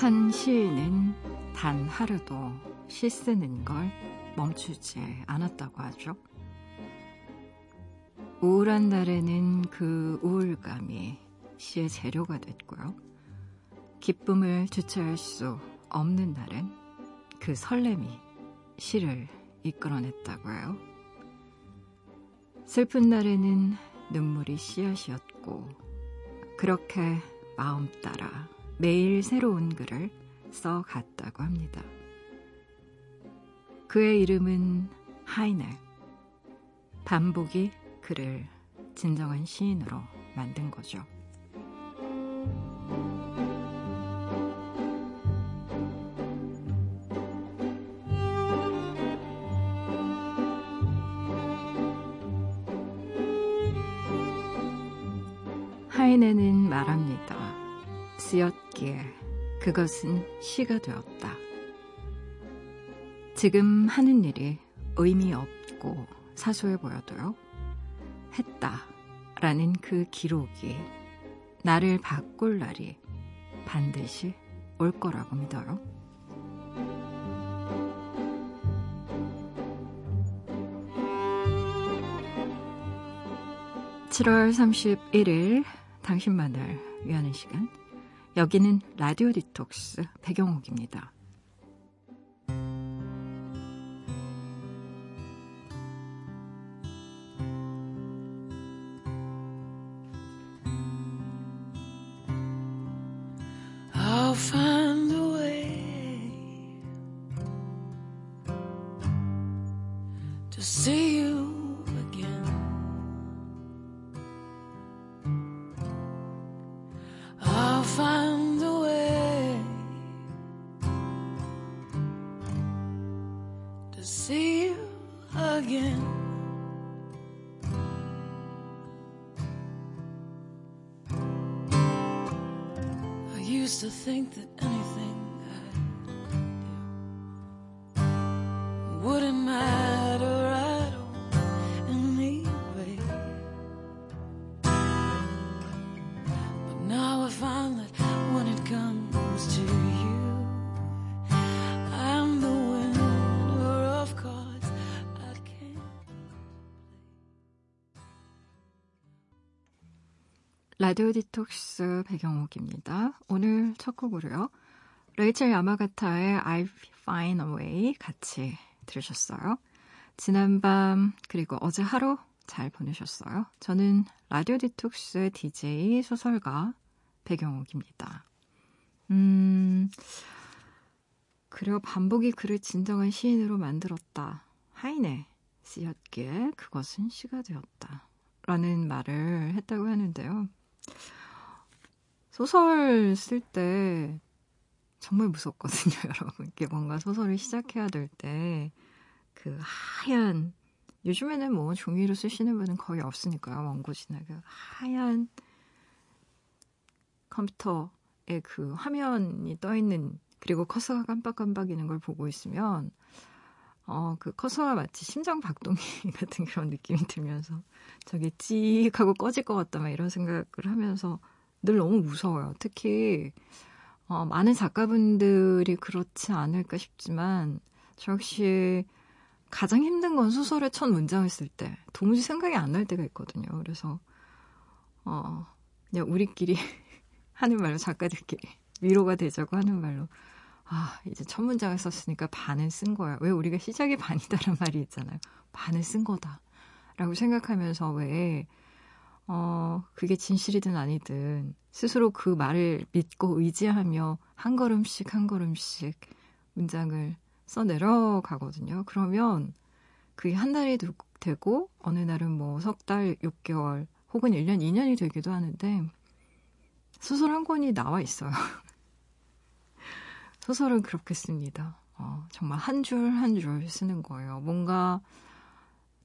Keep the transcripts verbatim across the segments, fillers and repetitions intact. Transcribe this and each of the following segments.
한 시인은 단 하루도 시 쓰는 걸 멈추지 않았다고 하죠. 우울한 날에는 그 우울감이 시의 재료가 됐고요. 기쁨을 주체할 수 없는 날엔 그 설렘이 시를 이끌어냈다고 해요. 슬픈 날에는 눈물이 씨앗이었고, 그렇게 마음 따라 매일 새로운 글을 써갔다고 합니다. 그의 이름은 하이네. 반복이 그를 진정한 시인으로 만든 거죠. 하이네는 말합니다. 쓰였기에 그것은 시가 되었다. 지금 하는 일이 의미 없고 사소해 보여도요. 했다라는 그 기록이 나를 바꿀 날이 반드시 올 거라고 믿어요. 칠월 삼십일일 당신만을 위하는 시간, 여기는 라디오 딥톡스 백영옥입니다. I'll find a way to see you again. I'll find a way to see you again. Used to think that anything I do wouldn't matter at all anyway, but now I find that when it comes to you, I'm the winner of cards I can't play. 라디오 디톡스 백영옥입니다. 오늘 첫 곡으로요, 레이첼 야마가타의 I'll Find a Way 같이 들으셨어요. 지난밤 그리고 어제 하루 잘 보내셨어요? 저는 라디오 디톡스의 디제이 소설가 백영옥입니다. 음, 그려 반복이 그를 진정한 시인으로 만들었다. 하이네, 쓰였기에 그것은 시가 되었다 라는 말을 했다고 하는데요. 소설 쓸 때 정말 무섭거든요, 여러분. 이게 뭔가 소설을 시작해야 될 때 그 하얀, 요즘에는 뭐 종이로 쓰시는 분은 거의 없으니까요, 원고지나 그 하얀 컴퓨터에 그 화면이 떠 있는, 그리고 커서가 깜빡깜빡이는 걸 보고 있으면 어, 그 커서가 마치 심장 박동기 같은 그런 느낌이 들면서 저게 찌익 하고 꺼질 것 같다 막 이런 생각을 하면서 늘 너무 무서워요. 특히 어, 많은 작가분들이 그렇지 않을까 싶지만 저 역시 가장 힘든 건 소설의 첫 문장을 쓸 때 도무지 생각이 안 날 때가 있거든요. 그래서 어, 그냥 우리끼리 하는 말로, 작가들끼리 위로가 되자고 하는 말로, 아, 이제 첫 문장을 썼으니까 반은 쓴 거야. 왜 우리가 시작이 반이다라는 말이 있잖아요. 반은 쓴 거다라고 생각하면서 왜 어, 그게 진실이든 아니든 스스로 그 말을 믿고 의지하며 한 걸음씩 한 걸음씩 문장을 써내려가거든요. 그러면 그게 한 달이 되고 어느 날은 뭐 석 달, 육 개월 혹은 일 년, 이 년이 되기도 하는데 소설 한 권이 나와 있어요. 소설은 그렇게 씁니다. 어, 정말 한 줄 한 줄 쓰는 거예요. 뭔가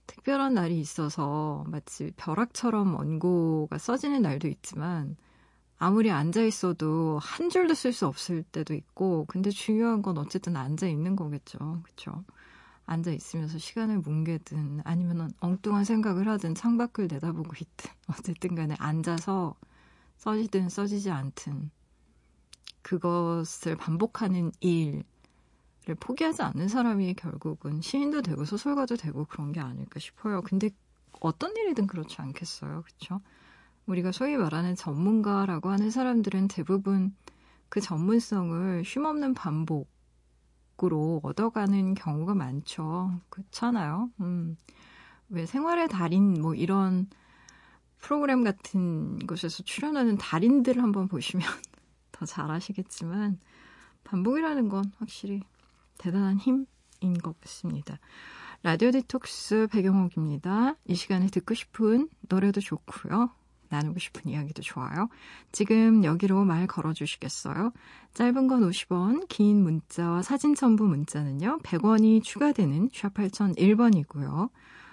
특별한 날이 있어서 마치 벼락처럼 원고가 써지는 날도 있지만, 아무리 앉아있어도 한 줄도 쓸 수 없을 때도 있고, 근데 중요한 건 어쨌든 앉아있는 거겠죠. 그렇죠? 앉아있으면서 시간을 뭉개든 아니면 엉뚱한 생각을 하든 창밖을 내다보고 있든 어쨌든 간에 앉아서 써지든 써지지 않든 그것을 반복하는 일을 포기하지 않는 사람이 결국은 시인도 되고 소설가도 되고 그런 게 아닐까 싶어요. 근데 어떤 일이든 그렇지 않겠어요. 그렇죠? 우리가 소위 말하는 전문가라고 하는 사람들은 대부분 그 전문성을 쉼없는 반복으로 얻어가는 경우가 많죠. 그렇잖아요. 음. 왜 생활의 달인 뭐 이런 프로그램 같은 곳에서 출연하는 달인들 한번 보시면 더 잘 아시겠지만 반복이라는 건 확실히 대단한 힘인 것 같습니다. 라디오 디톡스 백영옥입니다. 이 시간에 듣고 싶은 노래도 좋고요. 나누고 싶은 이야기도 좋아요. 지금 여기로 말 걸어주시겠어요? 짧은 건 오십 원, 긴 문자와 사진 첨부 문자는요. 백 원이 추가되는 샵 팔공공일 번이고요.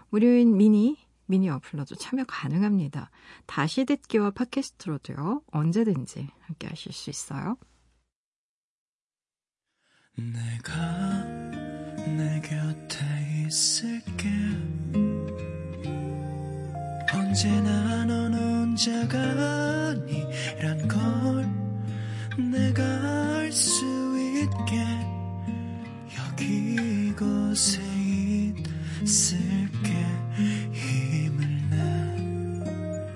무료인 미니, 미니 어플러도 참여 가능합니다. 다시 듣기와 팟캐스트로도요. 언제든지 함께 하실 수 있어요. 내가 내 곁에 있을게. 언제나 넌 혼자가 아니란 걸 내가 알 수 있게 여기 이곳에 있을게. 힘을 내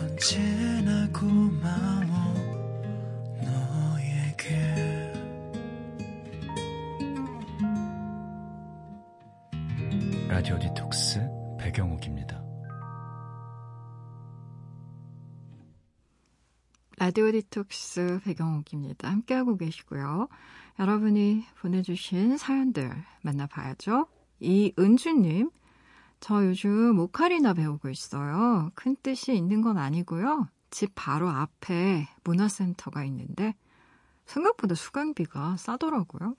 언제나 고마워 너에게. 라디오 디톡스 배경옥입니다. 라디오 디톡스 배경옥입니다. 함께하고 계시고요. 여러분이 보내주신 사연들 만나봐야죠. 이은주님, 저 요즘 오카리나 배우고 있어요. 큰 뜻이 있는 건 아니고요. 집 바로 앞에 문화센터가 있는데 생각보다 수강비가 싸더라고요.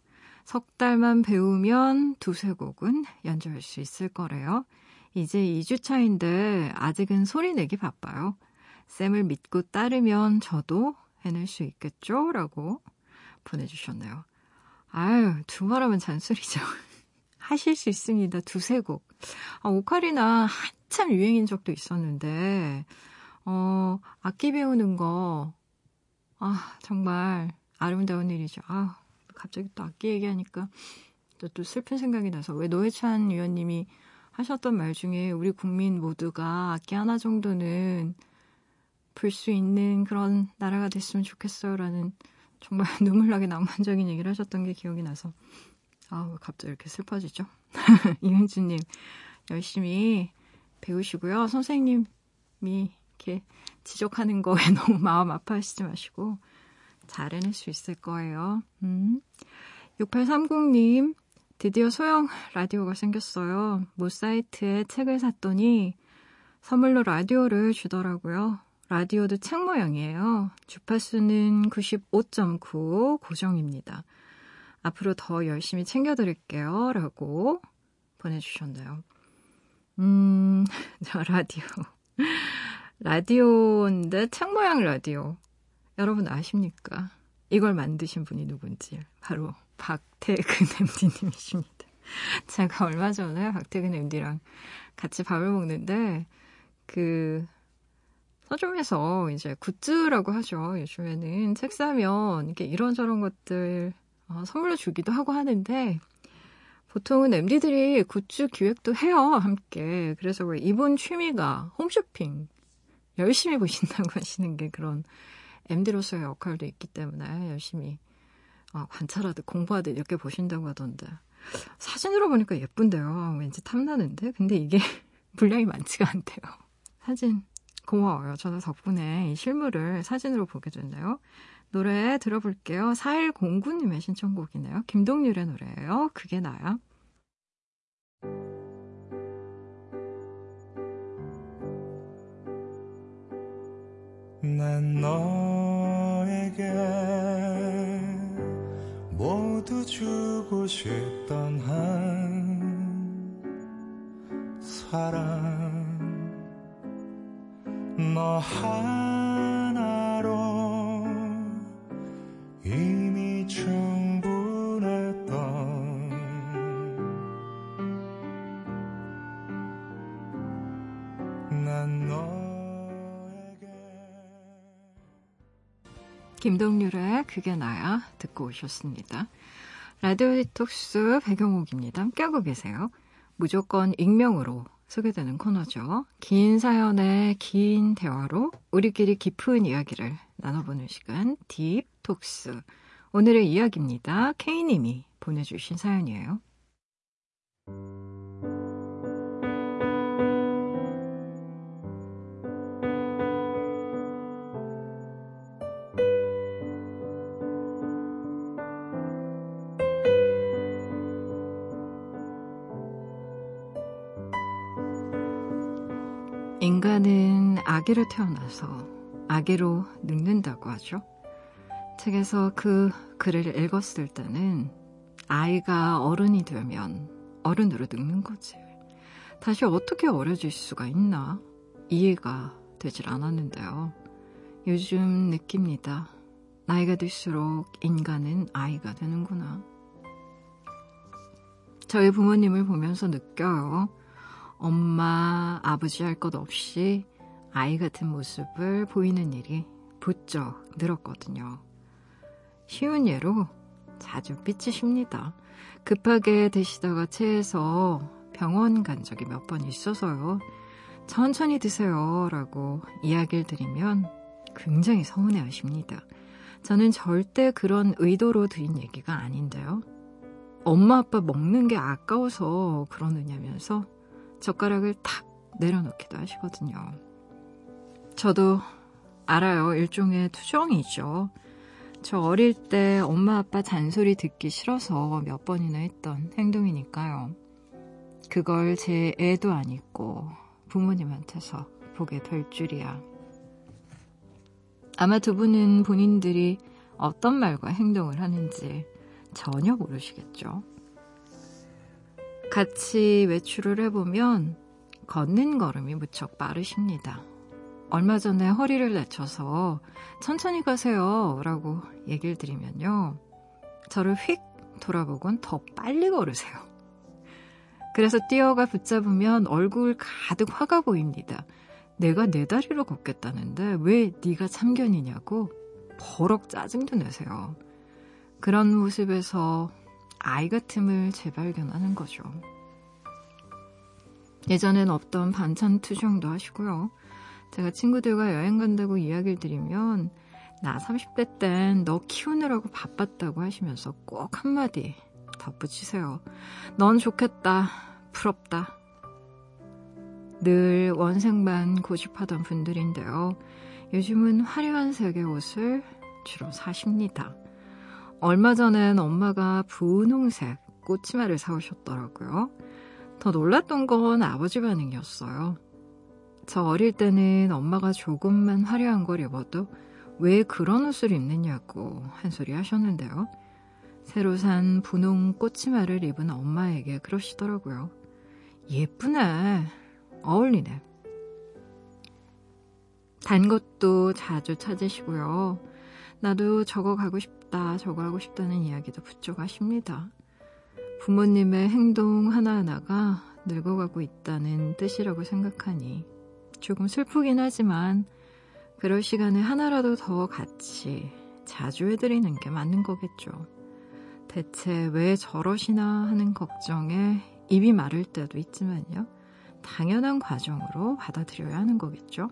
석 달만 배우면 두세 곡은 연주할 수 있을 거래요. 이제 이 주 차인데 아직은 소리 내기 바빠요. 쌤을 믿고 따르면 저도 해낼 수 있겠죠? 라고 보내주셨네요. 아유, 두말하면 잔소리죠. 하실 수 있습니다. 두세 곡. 아, 오카리나 한참 유행인 적도 있었는데 어, 악기 배우는 거 아, 정말 아름다운 일이죠. 아, 갑자기 또 악기 얘기하니까 또, 또 슬픈 생각이 나서 왜 노회찬 위원님이 하셨던 말 중에 우리 국민 모두가 악기 하나 정도는 불 수 있는 그런 나라가 됐으면 좋겠어요라는 정말 눈물나게 낭만적인 얘기를 하셨던 게 기억이 나서 아우 갑자기 이렇게 슬퍼지죠. 이은주님 열심히 배우시고요. 선생님이 이렇게 지적하는 거에 너무 마음 아파하시지 마시고 잘 해낼 수 있을 거예요. 음. 육팔삼공님 드디어 소형 라디오가 생겼어요. 모 사이트에 책을 샀더니 선물로 라디오를 주더라고요. 라디오도 책 모양이에요. 주파수는 구십오 점 구 고정입니다. 앞으로 더 열심히 챙겨드릴게요. 라고 보내주셨네요. 음, 저 라디오. 라디오인데 책 모양 라디오. 여러분 아십니까? 이걸 만드신 분이 누군지. 바로 박태근 엠디님이십니다. 제가 얼마 전에 박태근 엠디랑 같이 밥을 먹는데 그 서점에서 이제 굿즈라고 하죠. 요즘에는 책 사면 이렇게 이런저런 것들 선물로 주기도 하고 하는데 보통은 엠디들이 굿즈 기획도 해요. 함께. 그래서 왜 이분 취미가 홈쇼핑 열심히 보신다고 하시는 게 그런 엠디로서의 역할도 있기 때문에 열심히 관찰하듯 공부하듯 이렇게 보신다고 하던데 사진으로 보니까 예쁜데요. 왠지 탐나는데 근데 이게 분량이 많지가 않대요. 사진 고마워요. 저는 덕분에 이 실물을 사진으로 보게 됐네요. 노래 들어볼게요. 사일공구님의 신청곡이네요. 김동률의 노래예요. 그게 나야. 난 너에게 모두 주고 싶던 한 사랑 너 하나로 이미 충분했던 난 너 김동률의 그게 나야 듣고 오셨습니다. 라디오 딥톡스 배경옥입니다. 함께하고 계세요. 무조건 익명으로 소개되는 코너죠. 긴 사연의 긴 대화로 우리끼리 깊은 이야기를 나눠보는 시간 딥톡스. 오늘의 이야기입니다. K님이 보내주신 사연이에요. 인간은 아기로 태어나서 아기로 늙는다고 하죠. 책에서 그 글을 읽었을 때는 아이가 어른이 되면 어른으로 늙는 거지. 다시 어떻게 어려질 수가 있나 이해가 되질 않았는데요. 요즘 느낍니다. 나이가 들수록 인간은 아이가 되는구나. 저희 부모님을 보면서 느껴요. 엄마, 아버지 할 것 없이 아이 같은 모습을 보이는 일이 부쩍 늘었거든요. 쉬운 예로 자주 삐치십니다. 급하게 드시다가 체해서 병원 간 적이 몇 번 있어서요. 천천히 드세요 라고 이야기를 드리면 굉장히 서운해하십니다. 저는 절대 그런 의도로 드린 얘기가 아닌데요. 엄마 아빠 먹는 게 아까워서 그러느냐면서 젓가락을 탁 내려놓기도 하시거든요. 저도 알아요. 일종의 투정이죠. 저 어릴 때 엄마 아빠 잔소리 듣기 싫어서 몇 번이나 했던 행동이니까요. 그걸 제 애도 안 잊고 부모님한테서 보게 될 줄이야. 아마 두 분은 본인들이 어떤 말과 행동을 하는지 전혀 모르시겠죠. 같이 외출을 해보면 걷는 걸음이 무척 빠르십니다. 얼마 전에 허리를 다쳐서 천천히 가세요 라고 얘기를 드리면요. 저를 휙 돌아보곤 더 빨리 걸으세요. 그래서 뛰어가 붙잡으면 얼굴 가득 화가 보입니다. 내가 내 다리로 걷겠다는데 왜 네가 참견이냐고 버럭 짜증도 내세요. 그런 모습에서 아이 같음을 재발견하는 거죠. 예전엔 없던 반찬 투정도 하시고요. 제가 친구들과 여행 간다고 이야기를 드리면 나 삼십 대 땐 너 키우느라고 바빴다고 하시면서 꼭 한마디 덧붙이세요. 넌 좋겠다. 부럽다. 늘 원색만 고집하던 분들인데요. 요즘은 화려한 색의 옷을 주로 사십니다. 얼마 전엔 엄마가 분홍색 꼬치마를 사오셨더라고요. 더 놀랐던 건 아버지 반응이었어요. 저 어릴 때는 엄마가 조금만 화려한 걸 입어도 왜 그런 옷을 입느냐고 한 소리 하셨는데요. 새로 산 분홍 꼬치마를 입은 엄마에게 그러시더라고요. 예쁘네. 어울리네. 단 것도 자주 찾으시고요. 나도 저거 가고 싶다. 저거 하고 싶다는 이야기도 부쩍 하십니다. 부모님의 행동 하나하나가 늙어가고 있다는 뜻이라고 생각하니 조금 슬프긴 하지만 그럴 시간에 하나라도 더 같이 자주 해드리는 게 맞는 거겠죠. 대체 왜 저러시나 하는 걱정에 입이 마를 때도 있지만요. 당연한 과정으로 받아들여야 하는 거겠죠.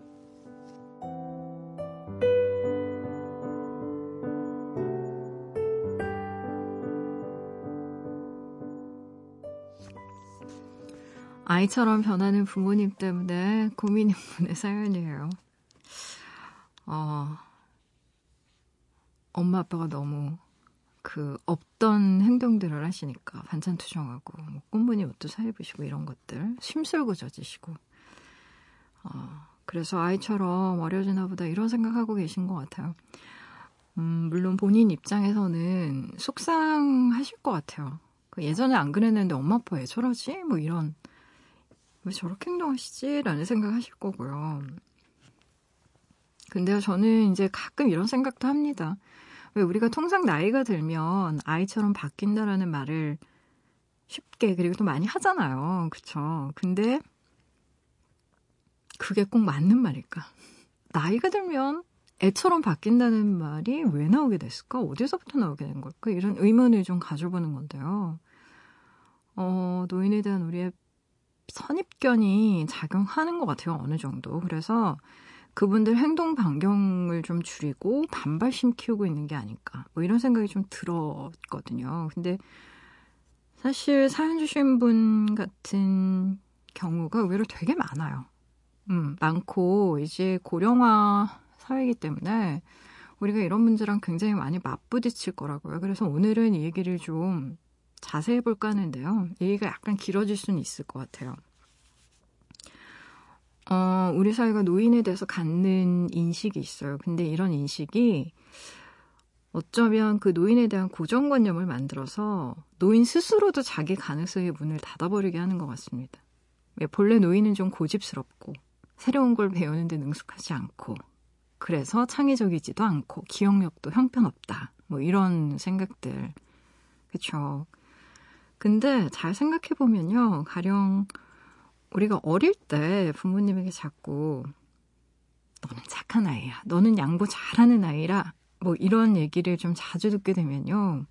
아이처럼 변하는 부모님 때문에 고민인 분의 사연이에요. 어, 엄마 아빠가 너무 그 없던 행동들을 하시니까 반찬 투정하고 뭐 꽃무늬 옷도 사입으시고 이런 것들 심술고 젖으시고 어, 그래서 아이처럼 어려지나 보다 이런 생각하고 계신 것 같아요. 음, 물론 본인 입장에서는 속상하실 것 같아요. 그 예전에 안 그랬는데 엄마 아빠 왜 저러지? 뭐 이런 왜 저렇게 행동하시지? 라는 생각하실 거고요. 근데요, 저는 이제 가끔 이런 생각도 합니다. 왜 우리가 통상 나이가 들면 아이처럼 바뀐다라는 말을 쉽게 그리고 또 많이 하잖아요. 그쵸? 근데 그게 꼭 맞는 말일까? 나이가 들면 애처럼 바뀐다는 말이 왜 나오게 됐을까? 어디서부터 나오게 된 걸까? 이런 의문을 좀 가져보는 건데요. 어, 노인에 대한 우리의 선입견이 작용하는 것 같아요. 어느 정도. 그래서 그분들 행동 반경을 좀 줄이고 반발심 키우고 있는 게 아닐까. 뭐 이런 생각이 좀 들었거든요. 근데 사실 사연 주신 분 같은 경우가 의외로 되게 많아요. 음, 많고 이제 고령화 사회이기 때문에 우리가 이런 문제랑 굉장히 많이 맞부딪힐 거라고요. 그래서 오늘은 이 얘기를 좀 자세히 볼까 하는데요. 얘기가 약간 길어질 수는 있을 것 같아요. 어, 우리 사회가 노인에 대해서 갖는 인식이 있어요. 근데 이런 인식이 어쩌면 그 노인에 대한 고정관념을 만들어서 노인 스스로도 자기 가능성의 문을 닫아버리게 하는 것 같습니다. 본래 노인은 좀 고집스럽고 새로운 걸 배우는 데 능숙하지 않고 그래서 창의적이지도 않고 기억력도 형편없다. 뭐 이런 생각들. 그렇죠. 근데 잘 생각해보면요. 가령 우리가 어릴 때 부모님에게 자꾸 너는 착한 아이야. 너는 양보 잘하는 아이라. 뭐 이런 얘기를 좀 자주 듣게 되면요.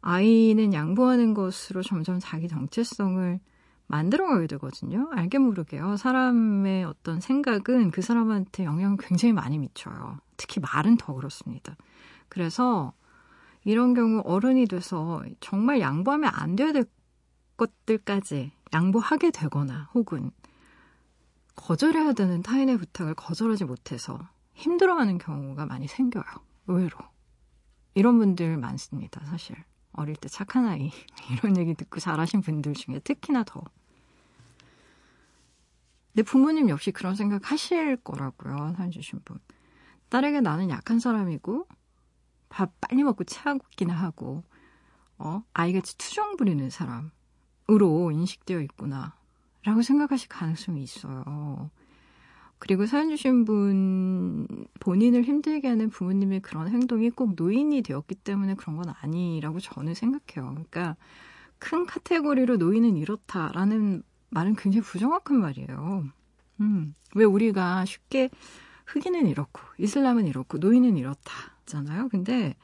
아이는 양보하는 것으로 점점 자기 정체성을 만들어가게 되거든요. 알게 모르게요. 사람의 어떤 생각은 그 사람한테 영향을 굉장히 많이 미쳐요. 특히 말은 더 그렇습니다. 그래서 이런 경우 어른이 돼서 정말 양보하면 안 돼야 될 것들까지 양보하게 되거나 혹은 거절해야 되는 타인의 부탁을 거절하지 못해서 힘들어하는 경우가 많이 생겨요. 의외로. 이런 분들 많습니다. 사실. 어릴 때 착한 아이. 이런 얘기 듣고 잘하신 분들 중에 특히나 더. 근데 부모님 역시 그런 생각 하실 거라고요. 사연 주신 분. 딸에게 나는 약한 사람이고 밥 빨리 먹고 체하기나 하고 어? 아이같이 투정 부리는 사람으로 인식되어 있구나 라고 생각하실 가능성이 있어요. 그리고 사연 주신 분 본인을 힘들게 하는 부모님의 그런 행동이 꼭 노인이 되었기 때문에 그런 건 아니라고 저는 생각해요. 그러니까 큰 카테고리로 노인은 이렇다라는 말은 굉장히 부정확한 말이에요. 음, 왜 우리가 쉽게 흑인은 이렇고 이슬람은 이렇고 노인은 이렇다. 잖아요. 근데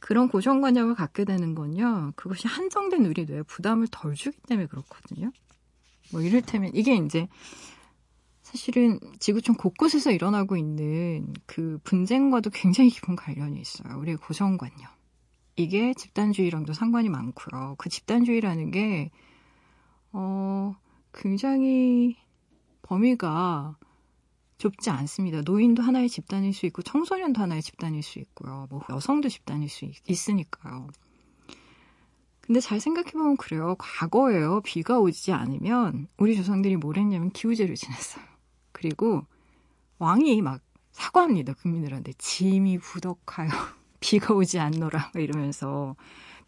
그런 고정관념을 갖게 되는 건요. 그것이 한정된 우리 뇌에 부담을 덜 주기 때문에 그렇거든요. 뭐 이를테면 이게 이제 사실은 지구촌 곳곳에서 일어나고 있는 그 분쟁과도 굉장히 깊은 관련이 있어요. 우리의 고정관념. 이게 집단주의랑도 상관이 많고요. 그 집단주의라는 게 어, 굉장히 범위가 좁지 않습니다. 노인도 하나의 집단일 수 있고 청소년도 하나의 집단일 수 있고요. 뭐 여성도 집단일 수 있, 있으니까요. 근데 잘 생각해보면 그래요. 과거에요. 비가 오지 않으면 우리 조상들이 뭘 했냐면 기우제를 지냈어요. 그리고 왕이 막 사과합니다. 국민들한테. 짐이 부덕하여 비가 오지 않노라 이러면서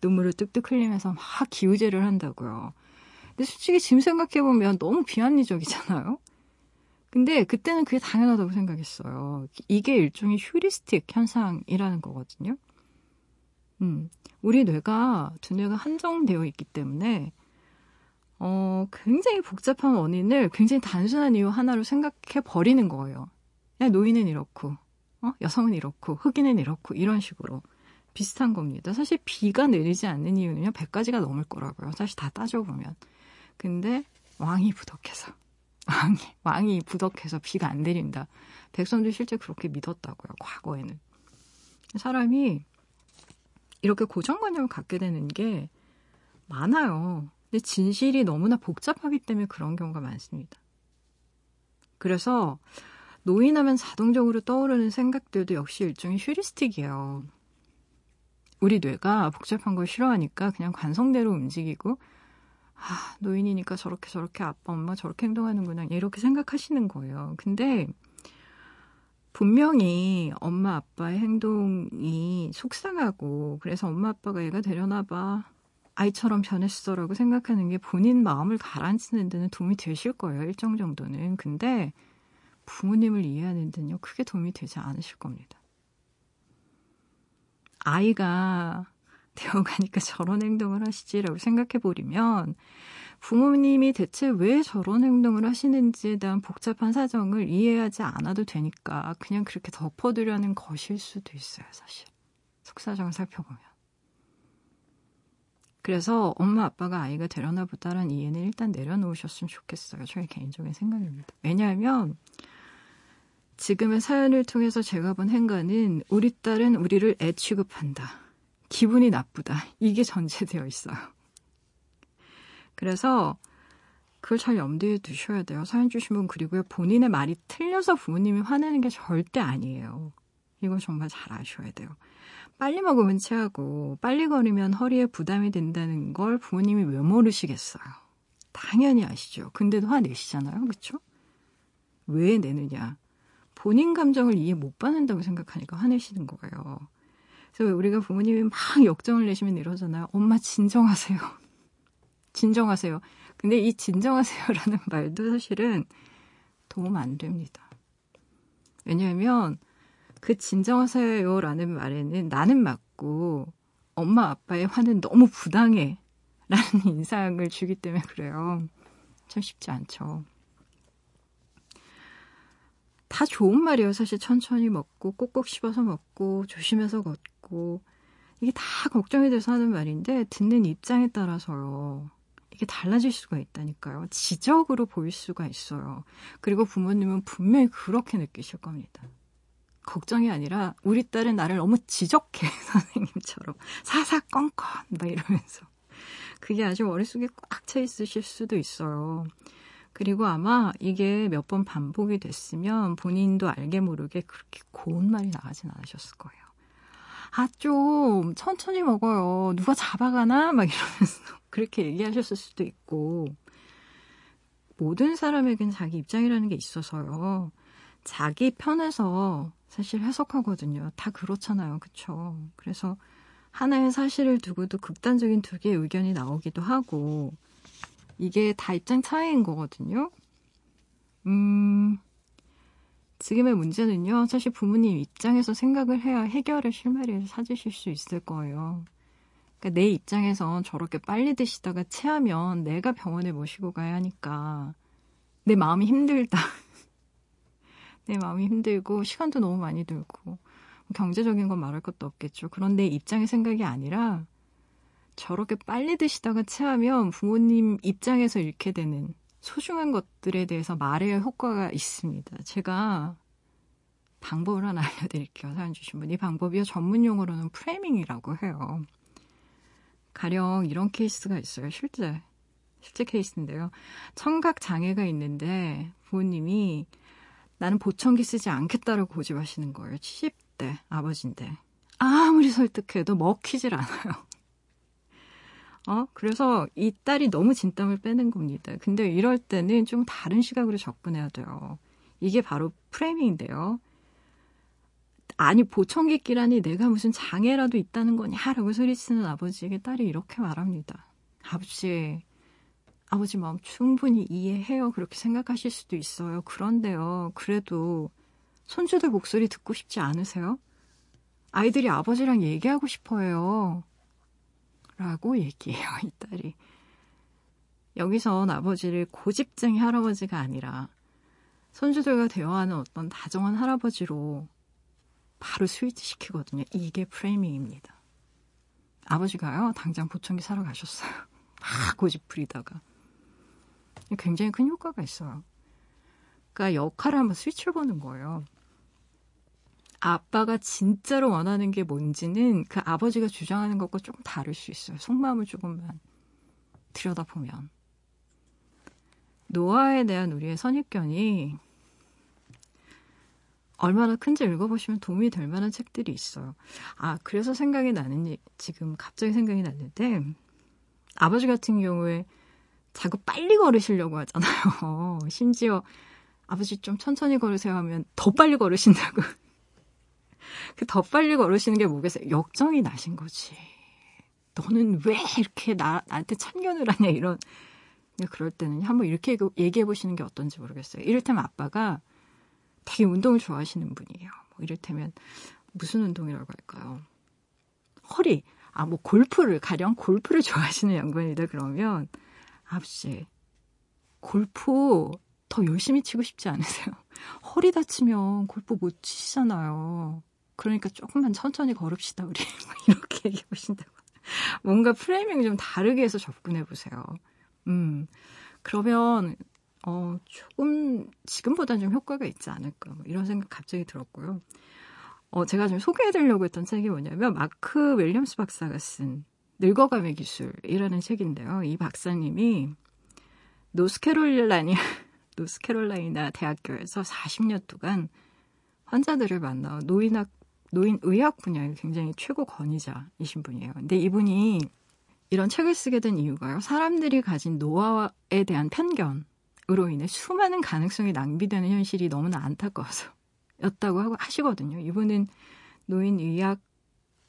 눈물을 뚝뚝 흘리면서 막 기우제를 한다고요. 근데 솔직히 지금 생각해보면 너무 비합리적이잖아요. 근데 그때는 그게 당연하다고 생각했어요. 이게 일종의 휴리스틱 현상이라는 거거든요. 음, 우리 뇌가, 두뇌가 한정되어 있기 때문에 어, 굉장히 복잡한 원인을 굉장히 단순한 이유 하나로 생각해버리는 거예요. 야, 노인은 이렇고, 어? 여성은 이렇고, 흑인은 이렇고 이런 식으로 비슷한 겁니다. 사실 비가 내리지 않는 이유는요. 백 가지가 넘을 거라고요. 사실 다 따져보면. 근데 왕이 부덕해서. 왕이, 왕이 부덕해서 비가 안 내린다. 백성들이 실제 그렇게 믿었다고요. 과거에는. 사람이 이렇게 고정관념을 갖게 되는 게 많아요. 근데 진실이 너무나 복잡하기 때문에 그런 경우가 많습니다. 그래서 노인하면 자동적으로 떠오르는 생각들도 역시 일종의 휴리스틱이에요. 우리 뇌가 복잡한 걸 싫어하니까 그냥 관성대로 움직이고 아, 노인이니까 저렇게 저렇게 아빠, 엄마 저렇게 행동하는구나 이렇게 생각하시는 거예요. 근데 분명히 엄마, 아빠의 행동이 속상하고 그래서 엄마, 아빠가 얘가 되려나 봐. 아이처럼 변했어 라고 생각하는 게 본인 마음을 가라앉히는 데는 도움이 되실 거예요. 일정 정도는. 근데 부모님을 이해하는 데는요. 크게 도움이 되지 않으실 겁니다. 아이가 되어가니까 저런 행동을 하시지라고 생각해버리면 부모님이 대체 왜 저런 행동을 하시는지에 대한 복잡한 사정을 이해하지 않아도 되니까 그냥 그렇게 덮어두려는 것일 수도 있어요, 사실. 속사정을 살펴보면. 그래서 엄마 아빠가 아이가 되려나 보다라는 이해는 일단 내려놓으셨으면 좋겠어요. 저의 개인적인 생각입니다. 왜냐하면 지금의 사연을 통해서 제가 본 행간은 우리 딸은 우리를 애 취급한다. 기분이 나쁘다. 이게 전제되어 있어요. 그래서 그걸 잘 염두에 두셔야 돼요. 사연 주신 분 그리고요. 본인의 말이 틀려서 부모님이 화내는 게 절대 아니에요. 이걸 정말 잘 아셔야 돼요. 빨리 먹으면 체하고 빨리 걸으면 허리에 부담이 된다는 걸 부모님이 왜 모르시겠어요. 당연히 아시죠. 근데도 화내시잖아요. 그렇죠? 왜 내느냐. 본인 감정을 이해 못 받는다고 생각하니까 화내시는 거예요. 그래서 우리가 부모님이 막 역정을 내시면 이러잖아요. 엄마 진정하세요. 진정하세요. 근데 이 진정하세요라는 말도 사실은 도움 안 됩니다. 왜냐하면 그 진정하세요라는 말에는 나는 맞고 엄마 아빠의 화는 너무 부당해 라는 인상을 주기 때문에 그래요. 참 쉽지 않죠. 다 좋은 말이에요. 사실 천천히 먹고 꼭꼭 씹어서 먹고 조심해서 걷고 이게 다 걱정이 돼서 하는 말인데 듣는 입장에 따라서요. 이게 달라질 수가 있다니까요. 지적으로 보일 수가 있어요. 그리고 부모님은 분명히 그렇게 느끼실 겁니다. 걱정이 아니라 우리 딸은 나를 너무 지적해 선생님처럼 사사건건 막 이러면서 그게 아주 머릿속에 꽉 차 있으실 수도 있어요. 그리고 아마 이게 몇 번 반복이 됐으면 본인도 알게 모르게 그렇게 고운 말이 나가진 않으셨을 거예요. 아, 좀 천천히 먹어요. 누가 잡아가나? 막 이러면서 그렇게 얘기하셨을 수도 있고 모든 사람에겐 자기 입장이라는 게 있어서요. 자기 편에서 사실 해석하거든요. 다 그렇잖아요. 그쵸? 그래서 하나의 사실을 두고도 극단적인 두 개의 의견이 나오기도 하고 이게 다 입장 차이인 거거든요. 음, 지금의 문제는요. 사실 부모님 입장에서 생각을 해야 해결의 실마리를 찾으실 수 있을 거예요. 그러니까 내 입장에선 저렇게 빨리 드시다가 체하면 내가 병원에 모시고 가야 하니까 내 마음이 힘들다. 내 마음이 힘들고 시간도 너무 많이 들고 경제적인 건 말할 것도 없겠죠. 그런 내 입장의 생각이 아니라 저렇게 빨리 드시다가 체하면 부모님 입장에서 잃게 되는 소중한 것들에 대해서 말해야 효과가 있습니다. 제가 방법을 하나 알려드릴게요. 사연 주신 분. 이 방법이요. 전문 용어로는 프레이밍이라고 해요. 가령 이런 케이스가 있어요. 실제. 실제 케이스인데요. 청각 장애가 있는데 부모님이 나는 보청기 쓰지 않겠다라고 고집하시는 거예요. 칠십 대 아버지인데. 아무리 설득해도 먹히질 않아요. 어? 그래서 이 딸이 너무 진땀을 빼는 겁니다. 근데 이럴 때는 좀 다른 시각으로 접근해야 돼요. 이게 바로 프레이밍인데요. 아니 보청기 끼라니 내가 무슨 장애라도 있다는 거냐라고 소리치는 아버지에게 딸이 이렇게 말합니다. 아버지. 아버지 마음 충분히 이해해요. 그렇게 생각하실 수도 있어요. 그런데요. 그래도 손주들 목소리 듣고 싶지 않으세요? 아이들이 아버지랑 얘기하고 싶어요. 라고 얘기해요. 이 딸이. 여기선 아버지를 고집쟁이 할아버지가 아니라 손주들과 대화하는 어떤 다정한 할아버지로 바로 스위치시키거든요. 이게 프레이밍입니다. 아버지가요. 당장 보청기 사러 가셨어요. 막 고집 부리다가. 굉장히 큰 효과가 있어요. 그러니까 역할을 한번 스위치를 보는 거예요. 아빠가 진짜로 원하는 게 뭔지는 그 아버지가 주장하는 것과 조금 다를 수 있어요. 속마음을 조금만 들여다보면. 노화에 대한 우리의 선입견이 얼마나 큰지 읽어보시면 도움이 될 만한 책들이 있어요. 아, 그래서 생각이 나는, 지금 갑자기 생각이 났는데 아버지 같은 경우에 자꾸 빨리 걸으시려고 하잖아요. 심지어 아버지 좀 천천히 걸으세요 하면 더 빨리 걸으신다고. 그 더 빨리 걸으시는 게 뭐겠어요? 역정이 나신 거지. 너는 왜 이렇게 나, 나한테 참견을 하냐 이런. 그럴 때는 한번 이렇게 얘기해 보시는 게 어떤지 모르겠어요. 이를테면 아빠가 되게 운동을 좋아하시는 분이에요. 뭐 이를테면 무슨 운동이라고 할까요? 허리. 아, 뭐 골프를 가령 골프를 좋아하시는 양반이다 그러면 아버지, 골프 더 열심히 치고 싶지 않으세요? 허리 다치면 골프 못 치시잖아요. 그러니까 조금만 천천히 걸읍시다, 우리. 이렇게 얘기해 보신다고. 뭔가 프레이밍을 좀 다르게 해서 접근해 보세요. 음, 그러면 어, 조금 지금보다는 좀 효과가 있지 않을까, 뭐 이런 생각 갑자기 들었고요. 어, 제가 좀 소개해드리려고 했던 책이 뭐냐면 마크 윌리엄스 박사가 쓴 늙어감의 기술이라는 책인데요. 이 박사님이 노스캐롤라이나, 노스캐롤라이나 대학교에서 사십 년 동안 환자들을 만나 노인학, 노인의학 분야의 굉장히 최고 권위자이신 분이에요. 근데 이분이 이런 책을 쓰게 된 이유가요. 사람들이 가진 노화에 대한 편견으로 인해 수많은 가능성이 낭비되는 현실이 너무나 안타까워서 였다고 하고 하시거든요. 이분은 노인의학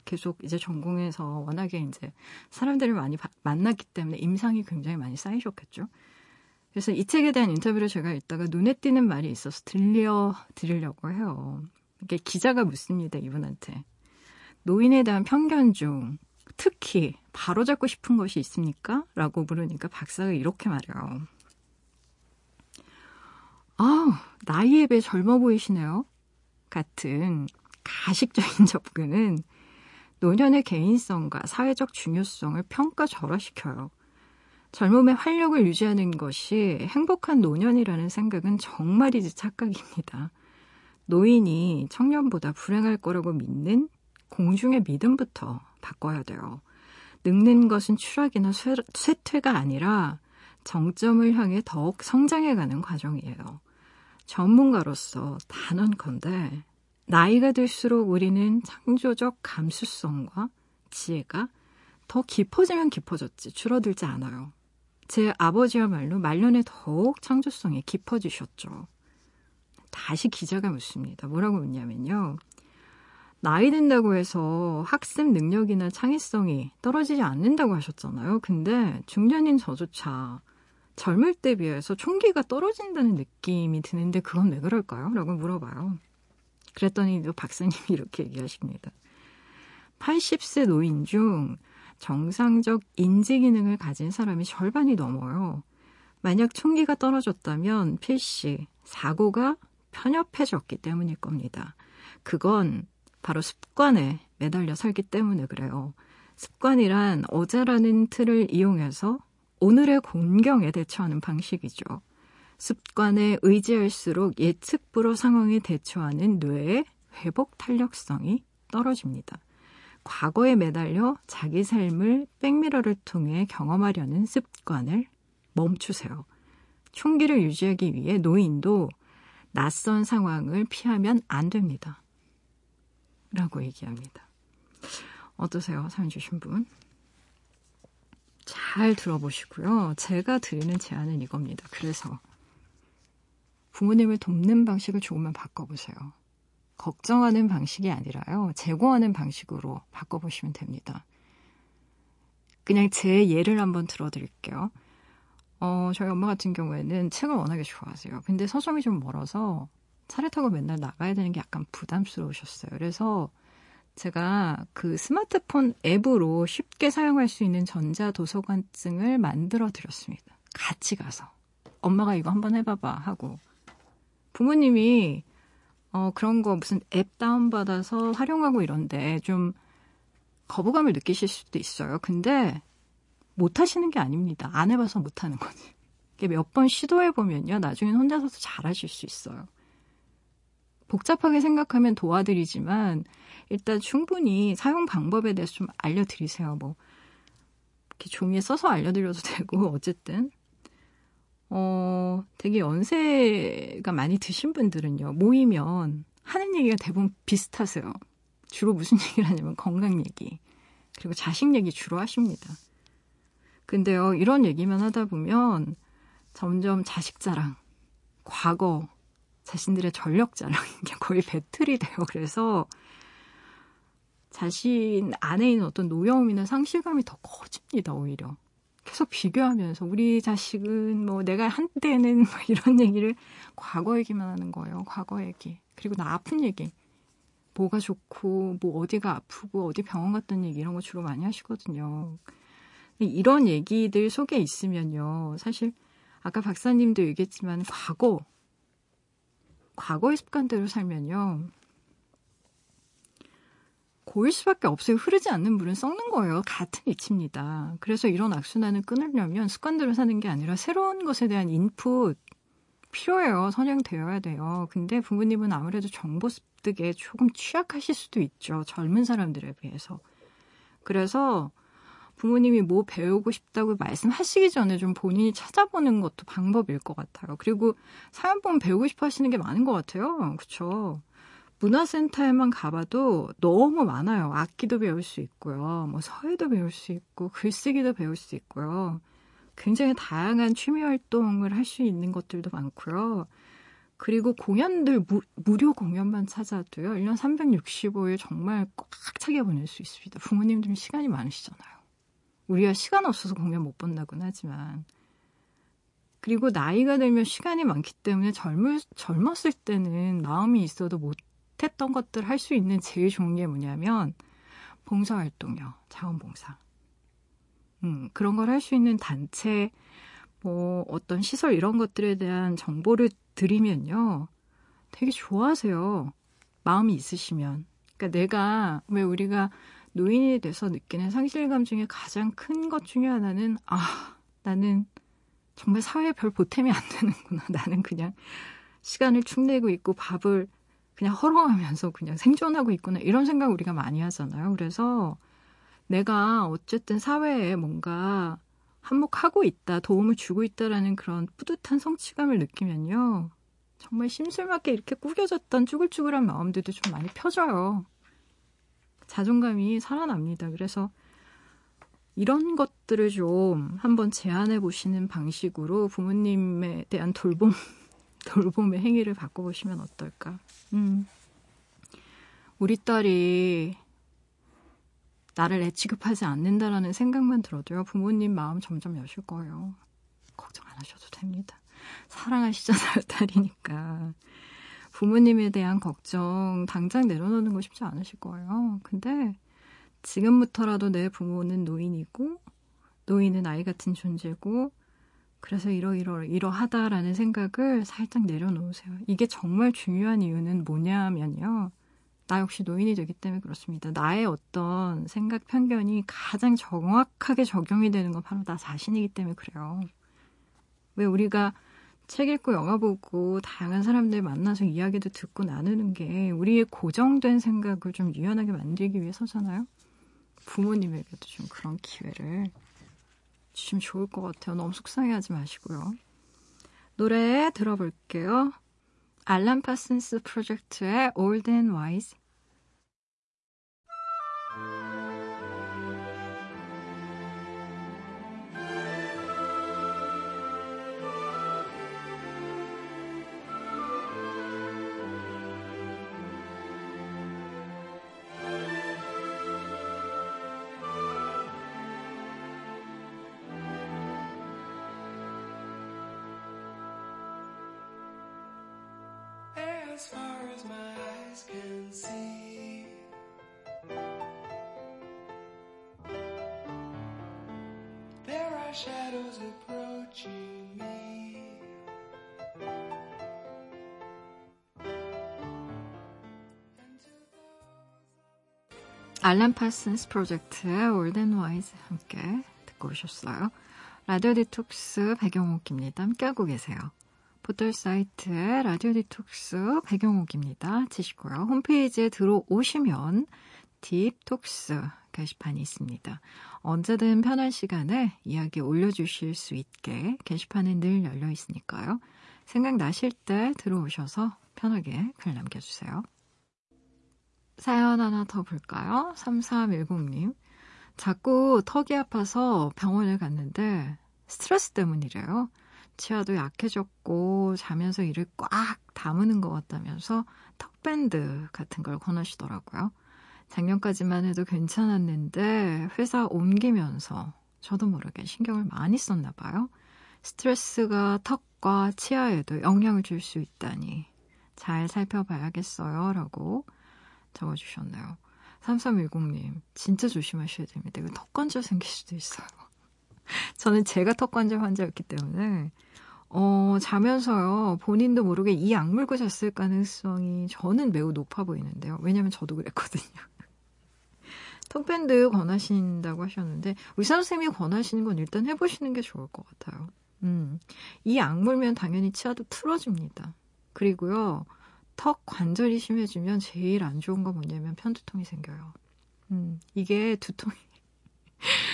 계속 이제 전공해서 워낙에 이제 사람들을 많이 바, 만났기 때문에 임상이 굉장히 많이 쌓이셨겠죠. 그래서 이 책에 대한 인터뷰를 제가 읽다가 눈에 띄는 말이 있어서 들려드리려고 해요. 이게 기자가 묻습니다, 이분한테. 노인에 대한 편견 중 특히 바로잡고 싶은 것이 있습니까? 라고 물으니까 박사가 이렇게 말해요. 아우, 나이에 비해 젊어 보이시네요. 같은 가식적인 접근은 노년의 개인성과 사회적 중요성을 평가절하시켜요. 젊음의 활력을 유지하는 것이 행복한 노년이라는 생각은 정말이지 착각입니다. 노인이 청년보다 불행할 거라고 믿는 공중의 믿음부터 바꿔야 돼요. 늙는 것은 추락이나 쇠퇴가 아니라 정점을 향해 더욱 성장해가는 과정이에요. 전문가로서 단언컨대 나이가 들수록 우리는 창조적 감수성과 지혜가 더 깊어지면 깊어졌지 줄어들지 않아요. 제 아버지야말로 말년에 더욱 창조성이 깊어지셨죠. 다시 기자가 묻습니다. 뭐라고 묻냐면요. 나이 든다고 해서 학습 능력이나 창의성이 떨어지지 않는다고 하셨잖아요. 근데 중년인 저조차 젊을 때 비해서 총기가 떨어진다는 느낌이 드는데 그건 왜 그럴까요? 라고 물어봐요. 그랬더니 또 박사님이 이렇게 얘기하십니다. 팔십 세 노인 중 정상적 인지 기능을 가진 사람이 절반이 넘어요. 만약 총기가 떨어졌다면 필시 사고가 편협해졌기 때문일 겁니다. 그건 바로 습관에 매달려 살기 때문에 그래요. 습관이란 어제라는 틀을 이용해서 오늘의 공경에 대처하는 방식이죠. 습관에 의지할수록 예측 불허 상황에 대처하는 뇌의 회복 탄력성이 떨어집니다. 과거에 매달려 자기 삶을 백미러를 통해 경험하려는 습관을 멈추세요. 총기를 유지하기 위해 노인도 낯선 상황을 피하면 안 됩니다. 라고 얘기합니다. 어떠세요? 사연 주신 분? 잘 들어보시고요. 제가 드리는 제안은 이겁니다. 그래서 부모님을 돕는 방식을 조금만 바꿔보세요. 걱정하는 방식이 아니라요. 제공하는 방식으로 바꿔보시면 됩니다. 그냥 제 예를 한번 들어드릴게요. 어, 저희 엄마 같은 경우에는 책을 워낙에 좋아하세요. 근데 서점이 좀 멀어서 차를 타고 맨날 나가야 되는 게 약간 부담스러우셨어요. 그래서 제가 그 스마트폰 앱으로 쉽게 사용할 수 있는 전자도서관증을 만들어 드렸습니다. 같이 가서. 엄마가 이거 한번 해봐봐 하고. 부모님이 어, 그런 거 무슨 앱 다운받아서 활용하고 이런데 좀 거부감을 느끼실 수도 있어요. 근데 못하시는 게 아닙니다. 안 해봐서 못하는 거지. 몇 번 시도해보면요. 나중엔 혼자서도 잘하실 수 있어요. 복잡하게 생각하면 도와드리지만 일단 충분히 사용 방법에 대해서 좀 알려드리세요. 뭐 이렇게 종이에 써서 알려드려도 되고 어쨌든 어 되게 연세가 많이 드신 분들은요. 모이면 하는 얘기가 대부분 비슷하세요. 주로 무슨 얘기를 하냐면 건강 얘기 그리고 자식 얘기 주로 하십니다. 근데요. 이런 얘기만 하다 보면 점점 자식 자랑, 과거, 자신들의 전력 자랑인 게 거의 배틀이 돼요. 그래서 자신 안에 있는 어떤 노여움이나 상실감이 더 커집니다. 오히려. 계속 비교하면서 우리 자식은 뭐 내가 한때는 뭐 이런 얘기를 과거 얘기만 하는 거예요. 과거 얘기. 그리고 나 아픈 얘기. 뭐가 좋고 뭐 어디가 아프고 어디 병원 갔던 얘기 이런 거 주로 많이 하시거든요. 이런 얘기들 속에 있으면요. 사실 아까 박사님도 얘기했지만 과거, 과거의 습관대로 살면요. 고일 수밖에 없어요. 흐르지 않는 물은 썩는 거예요. 같은 이치입니다. 그래서 이런 악순환을 끊으려면 습관대로 사는 게 아니라 새로운 것에 대한 인풋 필요해요. 선행되어야 돼요. 근데 부모님은 아무래도 정보 습득에 조금 취약하실 수도 있죠. 젊은 사람들에 비해서. 그래서 부모님이 뭐 배우고 싶다고 말씀하시기 전에 좀 본인이 찾아보는 것도 방법일 것 같아요. 그리고 사연 보면 배우고 싶어 하시는 게 많은 것 같아요. 그렇죠? 문화센터에만 가봐도 너무 많아요. 악기도 배울 수 있고요. 뭐 서예도 배울 수 있고 글쓰기도 배울 수 있고요. 굉장히 다양한 취미활동을 할 수 있는 것들도 많고요. 그리고 공연들 무, 무료 공연만 찾아도요. 일 년 삼백육십오 일 정말 꽉 차게 보낼 수 있습니다. 부모님들은 시간이 많으시잖아요. 우리가 시간 없어서 공연 못 본다고는 하지만. 그리고 나이가 들면 시간이 많기 때문에 젊을, 젊었을 때는 마음이 있어도 못 했던 것들 할 수 있는 제일 좋은 게 뭐냐면 봉사활동이요. 자원봉사. 음, 그런 걸 할 수 있는 단체, 뭐 어떤 시설 이런 것들에 대한 정보를 드리면요. 되게 좋아하세요. 마음이 있으시면. 그러니까 내가 왜 우리가 노인이 돼서 느끼는 상실감 중에 가장 큰 것 중에 하나는 아, 나는 정말 사회에 별 보탬이 안 되는구나. 나는 그냥 시간을 축내고 있고 밥을 그냥 허러하면서 그냥 생존하고 있구나. 이런 생각 우리가 많이 하잖아요. 그래서 내가 어쨌든 사회에 뭔가 한몫하고 있다, 도움을 주고 있다라는 그런 뿌듯한 성취감을 느끼면요. 정말 심술맞게 이렇게 구겨졌던 쭈글쭈글한 마음들도 좀 많이 펴져요. 자존감이 살아납니다. 그래서 이런 것들을 좀 한번 제안해 보시는 방식으로 부모님에 대한 돌봄, 돌봄의 행위를 바꿔보시면 어떨까. 음. 우리 딸이 나를 애 취급하지 않는다라는 생각만 들어도요. 부모님 마음 점점 여실 거예요. 걱정 안 하셔도 됩니다. 사랑하시잖아요. 딸이니까. 부모님에 대한 걱정 당장 내려놓는 거 쉽지 않으실 거예요. 근데 지금부터라도 내 부모는 노인이고 노인은 아이 같은 존재고 그래서 이러이러 이러하다라는 생각을 살짝 내려놓으세요. 이게 정말 중요한 이유는 뭐냐면요. 나 역시 노인이 되기 때문에 그렇습니다. 나의 어떤 생각 편견이 가장 정확하게 적용이 되는 건 바로 나 자신이기 때문에 그래요. 왜 우리가 책 읽고 영화 보고 다양한 사람들 만나서 이야기도 듣고 나누는 게 우리의 고정된 생각을 좀 유연하게 만들기 위해서잖아요. 부모님에게도 좀 그런 기회를 주시면 좋을 것 같아요. 너무 속상해하지 마시고요. 노래 들어볼게요. 알란 파슨스 프로젝트의 Old and Wise. As far as my eyes can see, there are shadows approaching me. 알란 파슨스 프로젝트의 Old and Wise 함께 듣고 오셨어요. 라디오 디톡스 백영옥입니다. 함께하고 계세요. 포털 사이트에 라디오 디톡스 백영옥입니다. 치시고요. 홈페이지에 들어오시면 딥톡스 게시판이 있습니다. 언제든 편한 시간에 이야기 올려주실 수 있게 게시판은 늘 열려 있으니까요. 생각나실 때 들어오셔서 편하게 글 남겨주세요. 사연 하나 더 볼까요? 삼삼일공 님. 자꾸 턱이 아파서 병원에 갔는데 스트레스 때문이래요. 치아도 약해졌고 자면서 이를 꽉 다무는 것 같다면서 턱밴드 같은 걸 권하시더라고요. 작년까지만 해도 괜찮았는데 회사 옮기면서 저도 모르게 신경을 많이 썼나 봐요. 스트레스가 턱과 치아에도 영향을 줄 수 있다니 잘 살펴봐야겠어요. 라고 적어주셨네요. 삼삼일공 님 진짜 조심하셔야 됩니다. 이거 턱관절 생길 수도 있어요. 저는 제가 턱관절 환자였기 때문에 어, 자면서요. 본인도 모르게 이 악물고 잤을 가능성이 저는 매우 높아 보이는데요. 왜냐하면 저도 그랬거든요. 턱밴드 권하신다고 하셨는데 의사 선생님이 권하시는 건 일단 해보시는 게 좋을 것 같아요. 음, 이 악물면 당연히 치아도 틀어집니다. 그리고요. 턱 관절이 심해지면 제일 안 좋은 거 뭐냐면 편두통이 생겨요. 음, 이게 두통이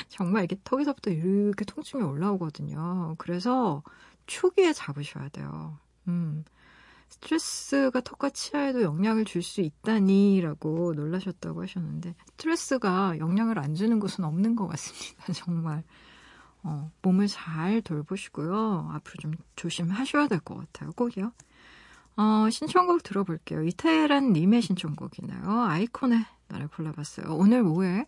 정말 이게 턱에서부터 이렇게 통증이 올라오거든요. 그래서 초기에 잡으셔야 돼요. 음, 스트레스가 턱과 치아에도 영향을 줄 수 있다니 라고 놀라셨다고 하셨는데 스트레스가 영향을 안 주는 곳은 없는 것 같습니다. 정말 어, 몸을 잘 돌보시고요. 앞으로 좀 조심하셔야 될 것 같아요. 꼭이요. 어, 신청곡 들어볼게요. 이태란 님의 신청곡이네요. 아이콘의 나를 골라봤어요. 오늘 뭐해?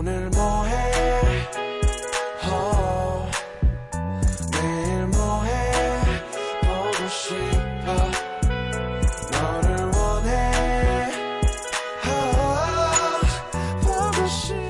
오늘 뭐해? Oh, 내일 뭐해? 보고 싶어 너를 원해. Oh, 보고 싶어.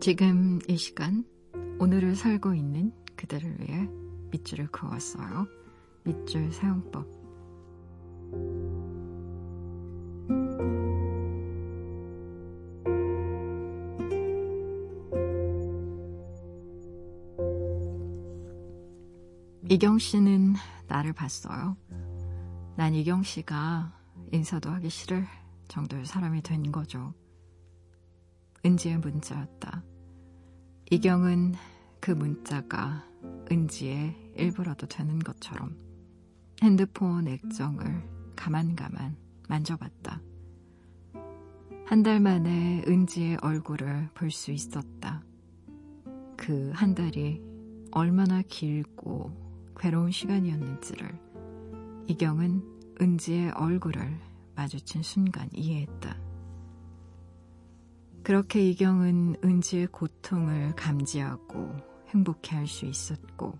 지금 이 시간 오늘을 살고 있는 그대를 위해 밑줄을 그어왔어요. 밑줄 사용법. 이경 씨는 나를 봤어요. 난 이경 씨가 인사도 하기 싫을 정도의 사람이 된 거죠. 은지의 문자였다. 이경은 그 문자가 은지의 일부라도 되는 것처럼 핸드폰 액정을 가만가만 만져봤다. 한 달 만에 은지의 얼굴을 볼 수 있었다. 그 한 달이 얼마나 길고 괴로운 시간이었는지를 이경은 은지의 얼굴을 마주친 순간 이해했다. 그렇게 이경은 은지의 고통을 감지하고 행복해할 수 있었고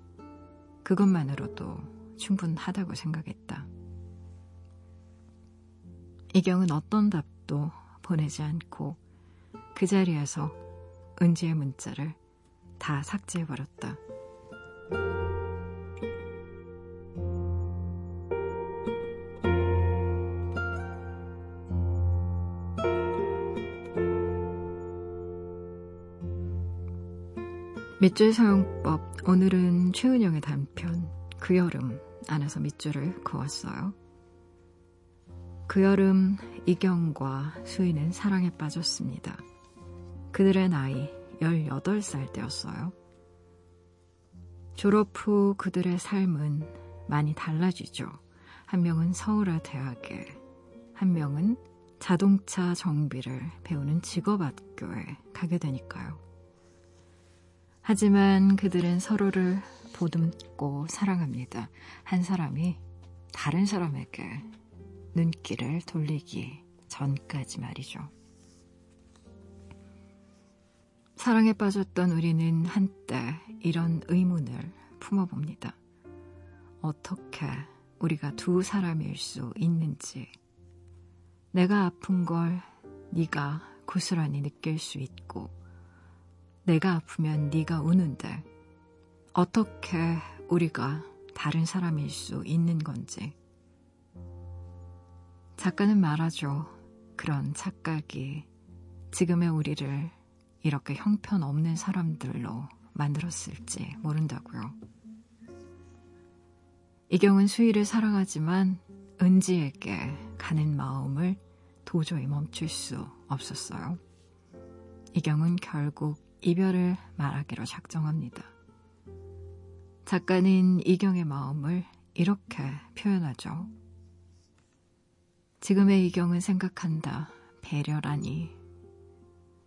그것만으로도 충분하다고 생각했다. 이경은 어떤 답도 보내지 않고 그 자리에서 은지의 문자를 다 삭제해버렸다. 밑줄 사용법. 오늘은 최은영의 단편 그 여름 안에서 밑줄을 그었어요. 그 여름 이경과 수희는 사랑에 빠졌습니다. 그들의 나이 열여덟 살 때였어요. 졸업 후 그들의 삶은 많이 달라지죠. 한 명은 서울의 대학에, 한 명은 자동차 정비를 배우는 직업학교에 가게 되니까요. 하지만 그들은 서로를 보듬고 사랑합니다. 한 사람이 다른 사람에게 눈길을 돌리기 전까지 말이죠. 사랑에 빠졌던 우리는 한때 이런 의문을 품어봅니다. 어떻게 우리가 두 사람일 수 있는지, 내가 아픈 걸 네가 고스란히 느낄 수 있고 내가 아프면 네가 우는데 어떻게 우리가 다른 사람일 수 있는 건지. 작가는 말하죠. 그런 착각이 지금의 우리를 이렇게 형편없는 사람들로 만들었을지 모른다고요. 이경은 수희를 사랑하지만 은지에게 가는 마음을 도저히 멈출 수 없었어요. 이경은 결국 이별을 말하기로 작정합니다. 작가는 이경의 마음을 이렇게 표현하죠. 지금의 이경은 생각한다. 배려라니.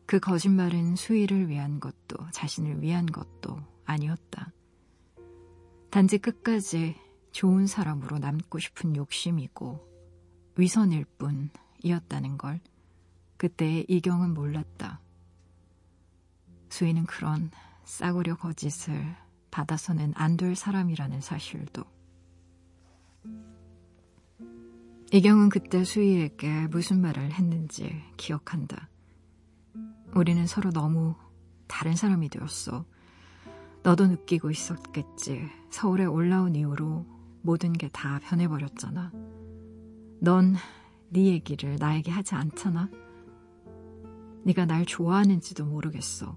그 거짓말은 수희를 위한 것도 자신을 위한 것도 아니었다. 단지 끝까지 좋은 사람으로 남고 싶은 욕심이고 위선일 뿐이었다는 걸 그때의 이경은 몰랐다. 수희는 그런 싸구려 거짓을 받아서는 안 될 사람이라는 사실도. 이경은 그때 수희에게 무슨 말을 했는지 기억한다. 우리는 서로 너무 다른 사람이 되었어. 너도 느끼고 있었겠지. 서울에 올라온 이후로 모든 게 다 변해버렸잖아. 넌 네 얘기를 나에게 하지 않잖아. 네가 날 좋아하는지도 모르겠어.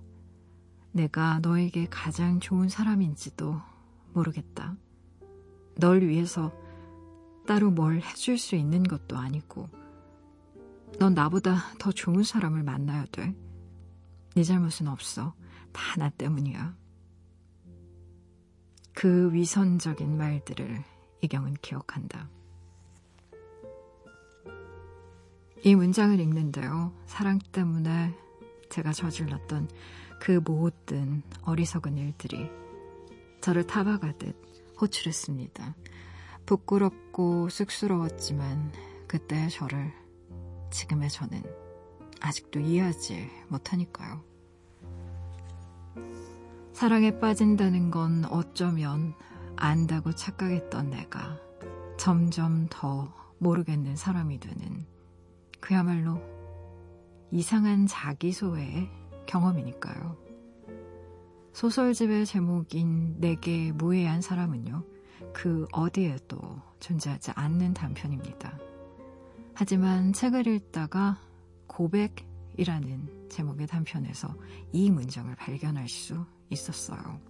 내가 너에게 가장 좋은 사람인지도 모르겠다. 널 위해서 따로 뭘 해줄 수 있는 것도 아니고. 넌 나보다 더 좋은 사람을 만나야 돼. 네 잘못은 없어. 다 나 때문이야. 그 위선적인 말들을 이경은 기억한다. 이 문장을 읽는데요. 사랑 때문에 제가 저질렀던 그 모든 어리석은 일들이 저를 타박하듯 호출했습니다. 부끄럽고 쑥스러웠지만 그때의 저를 지금의 저는 아직도 이해하지 못하니까요. 사랑에 빠진다는 건 어쩌면 안다고 착각했던 내가 점점 더 모르겠는 사람이 되는 그야말로 이상한 자기소외의 경험이니까요. 소설집의 제목인 내게 무해한 사람은요. 그 어디에도 존재하지 않는 단편입니다. 하지만 책을 읽다가 고백이라는 제목의 단편에서 이 문장을 발견할 수 있었어요.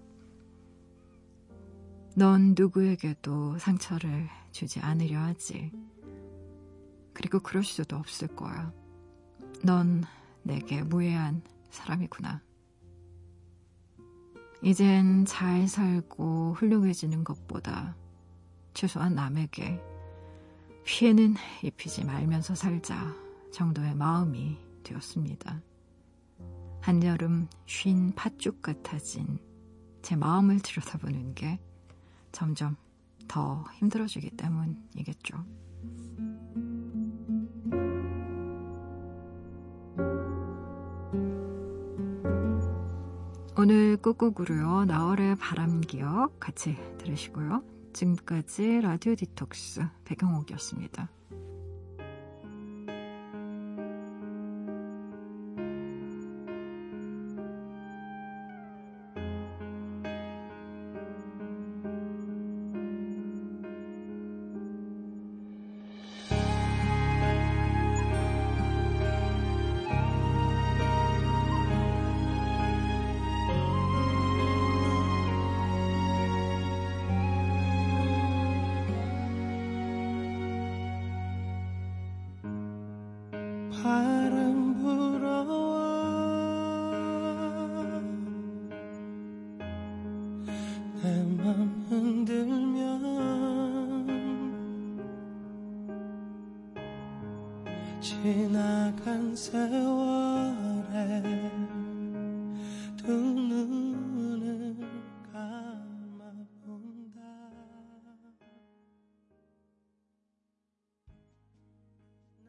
넌 누구에게도 상처를 주지 않으려 하지. 그리고 그럴 수도 없을 거야. 넌 내게 무해한 사람이구나. 이젠 잘 살고 훌륭해지는 것보다 최소한 남에게 피해는 입히지 말면서 살자 정도의 마음이 되었습니다. 한여름 쉰 팥죽 같아진 제 마음을 들여다보는 게 점점 더 힘들어지기 때문이겠죠. 오늘 꾹꾹으로요. 나월의 바람기억 같이 들으시고요. 지금까지 라디오 디톡스 백영옥이었습니다. 바람 불어와 내 맘 흔들면 지나간 세월